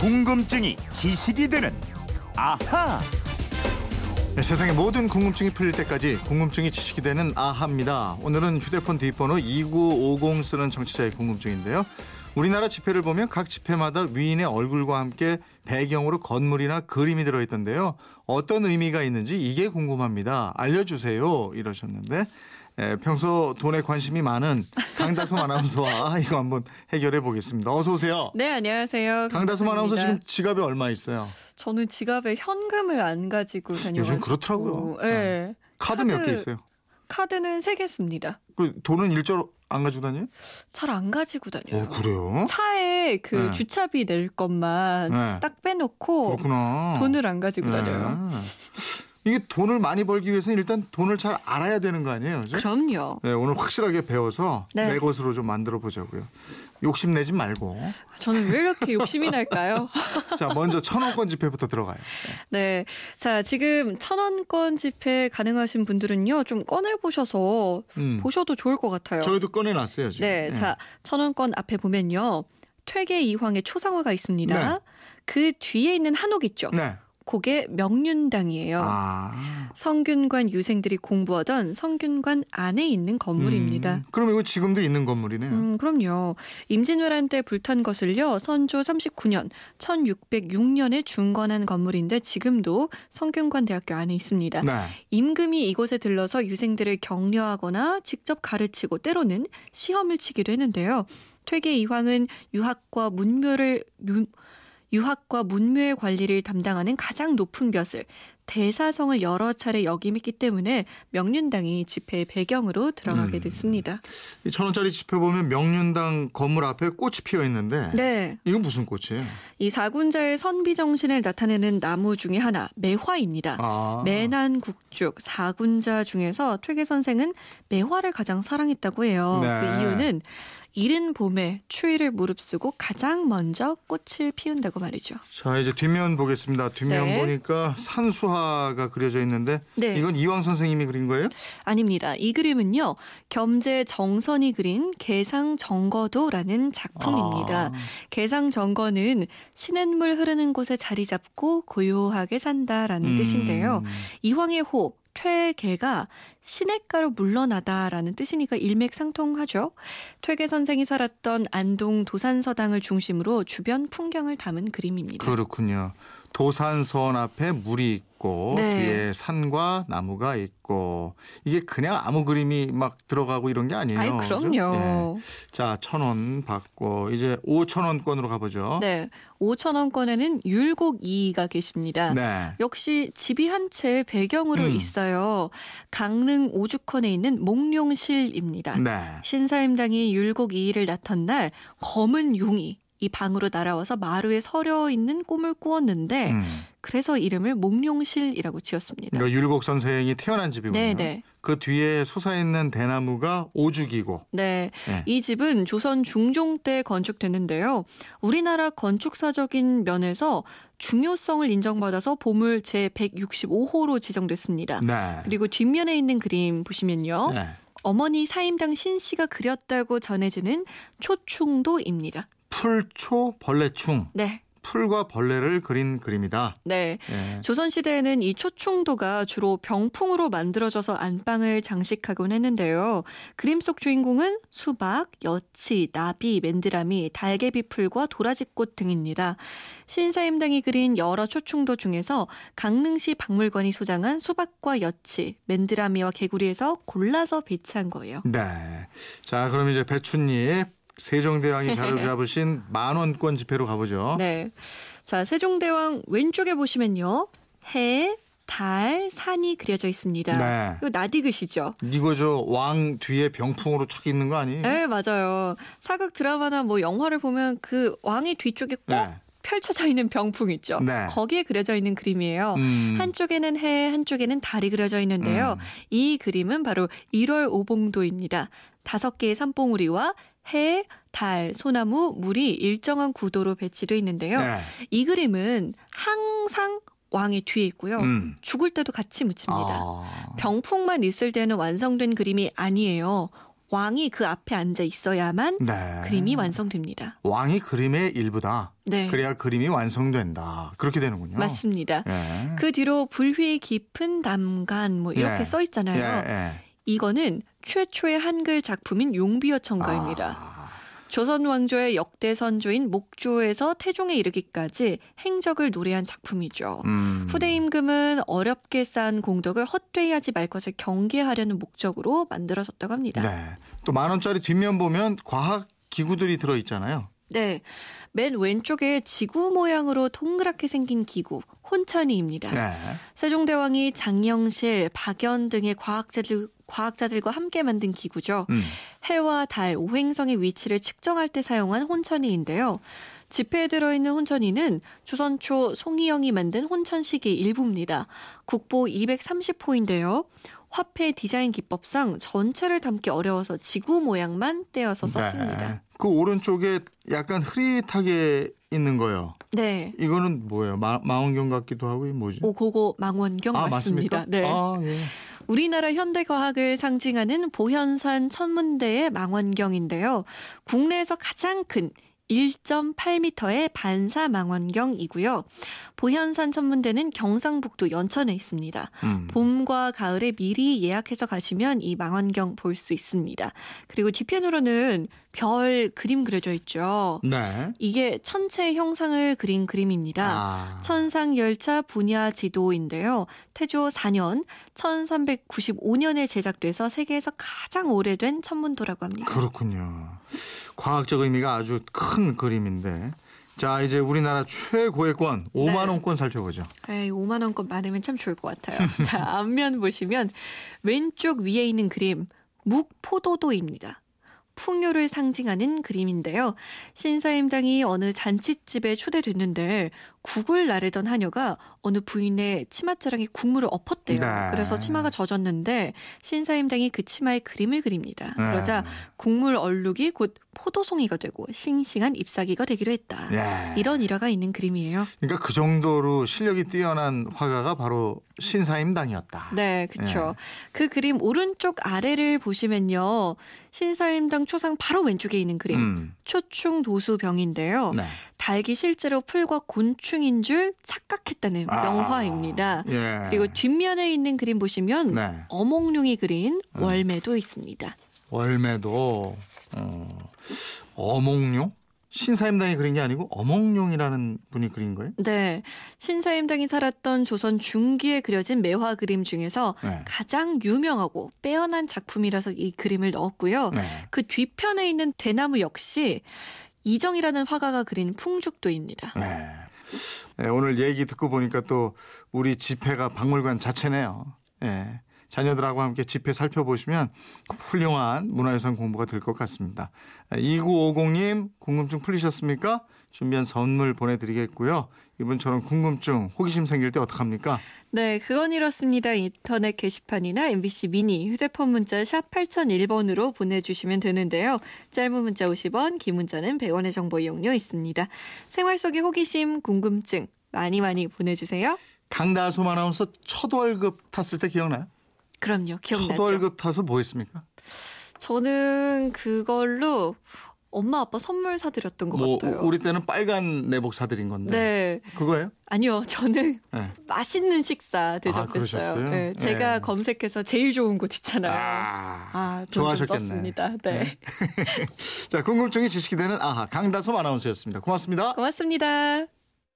궁금증이 지식이 되는 아하. 네, 세상의 모든 궁금증이 풀릴 때까지 궁금증이 지식이 되는 아하입니다. 오늘은 휴대폰 뒷번호 2950 쓰는 청취자의 궁금증인데요. 우리나라 지폐를 보면 각 지폐마다 위인의 얼굴과 함께 배경으로 건물이나 그림이 들어있던데요. 어떤 의미가 있는지 이게 궁금합니다. 알려주세요. 이러셨는데 평소 돈에 관심이 많은 강다솜 아나운서와 이거 한번 해결해 보겠습니다. 어서 오세요. 네, 안녕하세요. 강다솜 아나운서 지금 지갑에 얼마 있어요? 저는 지갑에 현금을 안 가지고 다니고 요즘 그렇더라고요. 네. 카드 몇 개 있어요? 카드는 3개 씁니다. 그 돈은 일절 안 가지고 다녀요? 잘 안 가지고 다녀요. 그래요? 차에 그 네. 주차비 낼 것만 네. 딱 빼놓고 그렇구나. 돈을 안 가지고 네. 다녀요. 이게 돈을 많이 벌기 위해서는 일단 돈을 잘 알아야 되는 거 아니에요? 그죠? 그럼요. 네, 오늘 확실하게 배워서 네. 내 것으로 좀 만들어 보자고요. 욕심내지 말고. 저는 왜 이렇게 욕심이 날까요? 자, 먼저 1,000원권 지폐부터 들어가요. 네. 자, 지금 1,000원권 지폐 가능하신 분들은요. 좀 꺼내보셔서 보셔도 좋을 것 같아요. 저희도 꺼내놨어요. 지금. 네. 자, 1,000원권 앞에 보면요. 퇴계 이황의 초상화가 있습니다. 네. 그 뒤에 있는 한옥 있죠? 네. 그게 명륜당이에요. 성균관 유생들이 공부하던 성균관 안에 있는 건물입니다. 그럼 이거 지금도 있는 건물이네요. 그럼요. 임진왜란 때 불탄 것을요. 선조 39년 1606년에 중건한 건물인데 지금도 성균관 대학교 안에 있습니다. 네. 임금이 이곳에 들러서 유생들을 격려하거나 직접 가르치고 때로는 시험을 치기도 했는데요. 퇴계 이황은 유학과 문묘의 관리를 담당하는 가장 높은 벼슬, 대사성을 여러 차례 역임했기 때문에 명륜당이 지폐의 배경으로 들어가게 됐습니다. 이 1,000원짜리 지폐 보면 명륜당 건물 앞에 꽃이 피어 있는데 네. 이건 무슨 꽃이에요? 이 사군자의 선비 정신을 나타내는 나무 중에 하나, 매화입니다. 매난국죽 사군자 중에서 퇴계 선생은 매화를 가장 사랑했다고 해요. 네. 그 이유는 이른 봄에 추위를 무릅쓰고 가장 먼저 꽃을 피운다고 말이죠. 자, 이제 뒷면 보겠습니다. 뒷면 네. 보니까 산수화가 그려져 있는데 네. 이건 이황 선생님이 그린 거예요? 아닙니다. 이 그림은요. 겸재 정선이 그린 개상정거도라는 작품입니다. 개상정거는 시냇물 흐르는 곳에 자리 잡고 고요하게 산다라는 뜻인데요. 이황의 호. 퇴계가 시냇가로 물러나다라는 뜻이니까 일맥상통하죠. 퇴계 선생이 살았던 안동 도산서당을 중심으로 주변 풍경을 담은 그림입니다. 그렇군요. 도산서원 앞에 물이 있고 네. 뒤에 산과 나무가 있고 이게 그냥 아무 그림이 막 들어가고 이런 게 아니에요. 아니, 그럼요. 네. 자, 1,000원 받고 이제 5,000원권으로 가보죠. 네, 5,000원권에는 율곡이가 계십니다. 네. 역시 집이 한 채 배경으로 있어요. 강릉 오죽헌에 있는 몽룡실입니다. 네. 신사임당이 율곡이를 낳던 날 검은 용이 이 방으로 날아와서 마루에 서려 있는 꿈을 꾸었는데 그래서 이름을 몽룡실이라고 지었습니다. 그러니까 율곡 선생이 태어난 집이군요. 네네. 그 뒤에 솟아있는 대나무가 오죽이고. 네. 네. 이 집은 조선 중종 때 건축됐는데요. 우리나라 건축사적인 면에서 중요성을 인정받아서 보물 제165호로 지정됐습니다. 네. 그리고 뒷면에 있는 그림 보시면요. 네. 어머니 사임당 신씨가 그렸다고 전해지는 초충도입니다. 풀초 벌레충. 네. 풀과 벌레를 그린 그림이다. 네. 예. 조선시대에는 이 초충도가 주로 병풍으로 만들어져서 안방을 장식하곤 했는데요. 그림 속 주인공은 수박, 여치, 나비, 맨드라미, 달개비풀과 도라지꽃 등입니다. 신사임당이 그린 여러 초충도 중에서 강릉시 박물관이 소장한 수박과 여치, 맨드라미와 개구리에서 골라서 배치한 거예요. 네. 자, 그럼 이제 배춘잎. 세종대왕이 자료 잡으신 10,000원권 지폐로 가보죠. 네, 자 세종대왕 왼쪽에 보시면요. 해, 달, 산이 그려져 있습니다. 네. 이거 나디그시죠? 이거 저 왕 뒤에 병풍으로 착 있는 거 아니에요? 네, 맞아요. 사극 드라마나 뭐 영화를 보면 그 왕이 뒤쪽에 꼭 네. 펼쳐져 있는 병풍 있죠. 네. 거기에 그려져 있는 그림이에요. 한쪽에는 해, 한쪽에는 달이 그려져 있는데요. 이 그림은 바로 1월 오봉도입니다. 5개의 산봉우리와 해, 달, 소나무, 물이 일정한 구도로 배치되어 있는데요. 네. 이 그림은 항상 왕의 뒤에 있고요. 죽을 때도 같이 묻힙니다. 병풍만 있을 때는 완성된 그림이 아니에요. 왕이 그 앞에 앉아 있어야만 네. 그림이 완성됩니다. 왕이 그림의 일부다. 네. 그래야 그림이 완성된다. 그렇게 되는군요. 맞습니다. 예. 그 뒤로 불휘 깊은 담간 뭐 이렇게 예. 써 있잖아요. 예. 예. 이거는 최초의 한글 작품인 용비어 청가입니다. 아. 조선 왕조의 역대 선조인 목조에서 태종에 이르기까지 행적을 노래한 작품이죠. 후대 임금은 어렵게 쌓은 공덕을 헛되이 하지 말 것을 경계하려는 목적으로 만들어졌다고 합니다. 네. 또 만원짜리 뒷면 보면 과학 기구들이 들어있잖아요. 네. 맨 왼쪽에 지구 모양으로 동그랗게 생긴 기구, 혼천이입니다. 네. 세종대왕이 장영실, 박연 등의 과학자들과 함께 만든 기구죠. 해와 달, 오행성의 위치를 측정할 때 사용한 혼천이인데요. 지폐에 들어있는 혼천이는 조선 초 송희영이 만든 혼천식의 일부입니다. 국보 230호인데요. 화폐 디자인 기법상 전체를 담기 어려워서 지구 모양만 떼어서 썼습니다. 네. 그 오른쪽에 약간 흐릿하게 있는 거요. 네. 이거는 뭐예요? 망원경 같기도 하고 이 뭐지? 오, 그거 망원경 아, 맞습니다. 네. 아, 예. 우리나라 현대과학을 상징하는 보현산 천문대의 망원경인데요. 국내에서 가장 큰 1.8m의 반사망원경이고요. 보현산 천문대는 경상북도 연천에 있습니다. 봄과 가을에 미리 예약해서 가시면 이 망원경 볼 수 있습니다. 그리고 뒤편으로는 별 그림 그려져 있죠. 네. 이게 천체 형상을 그린 그림입니다. 아. 천상열차 분야 지도인데요. 태조 4년 1395년에 제작돼서 세계에서 가장 오래된 천문도라고 합니다. 그렇군요. 과학적 의미가 아주 큰 그림인데 자 이제 우리나라 최고액권 5만원권 네. 살펴보죠. 5만원권 많으면 참 좋을 것 같아요. 자 앞면 보시면 왼쪽 위에 있는 그림 묵포도도입니다. 풍요를 상징하는 그림인데요. 신사임당이 어느 잔칫집에 초대됐는데 국을 나르던 하녀가 어느 부인의 치맛자락에 국물을 엎었대요. 네. 그래서 치마가 젖었는데 신사임당이 그 치마에 그림을 그립니다. 네. 그러자 국물 얼룩이 곧 포도송이가 되고 싱싱한 잎사귀가 되기로 했다. 네. 이런 일화가 있는 그림이에요. 그러니까 그 정도로 실력이 뛰어난 화가가 바로 신사임당이었다. 네, 그렇죠. 네. 그 그림 오른쪽 아래를 보시면요. 신사임당 초상 바로 왼쪽에 있는 그림 초충도수병인데요. 네. 닭이 실제로 풀과 곤충인 줄 착각했다는 명화입니다. 예. 그리고 뒷면에 있는 그림 보시면 네. 어몽룡이 그린 월매도 있습니다. 월매도 어몽룡? 신사임당이 그린 게 아니고 어몽룡이라는 분이 그린 거예요? 네. 신사임당이 살았던 조선 중기에 그려진 매화 그림 중에서 네. 가장 유명하고 빼어난 작품이라서 이 그림을 넣었고요. 네. 그 뒤편에 있는 대나무 역시 이정이라는 화가가 그린 풍죽도입니다. 네. 네, 오늘 얘기 듣고 보니까 또 우리 집회가 박물관 자체네요. 네. 자녀들하고 함께 집회 살펴보시면 훌륭한 문화유산 공부가 될 것 같습니다. 2950님 궁금증 풀리셨습니까? 준비한 선물 보내드리겠고요. 이분처럼 궁금증, 호기심 생길 때 어떡합니까? 네, 그건 이렇습니다. 인터넷 게시판이나 MBC 미니, 휴대폰 문자 샵 8001번으로 보내주시면 되는데요. 짧은 문자 50원, 긴 문자는 100원의 정보 이용료 있습니다. 생활 속의 호기심, 궁금증 많이 보내주세요. 강다솜 아나운서 첫 월급 탔을 때 기억나요? 그럼요. 기억나죠. 첫 월급 타서 뭐 했습니까? 저는 그걸로 엄마 아빠 선물 사드렸던 것 같아요. 우리 때는 빨간 내복 사드린 건데. 네. 그거예요? 아니요. 저는 네. 맛있는 식사 대접했어요. 아, 네, 제가 네. 검색해서 제일 좋은 곳 있잖아요. 좋아하셨겠네. 네. 네. 자, 궁금증이 지식이 되는 아하 강다솜 아나운서였습니다. 고맙습니다. 고맙습니다.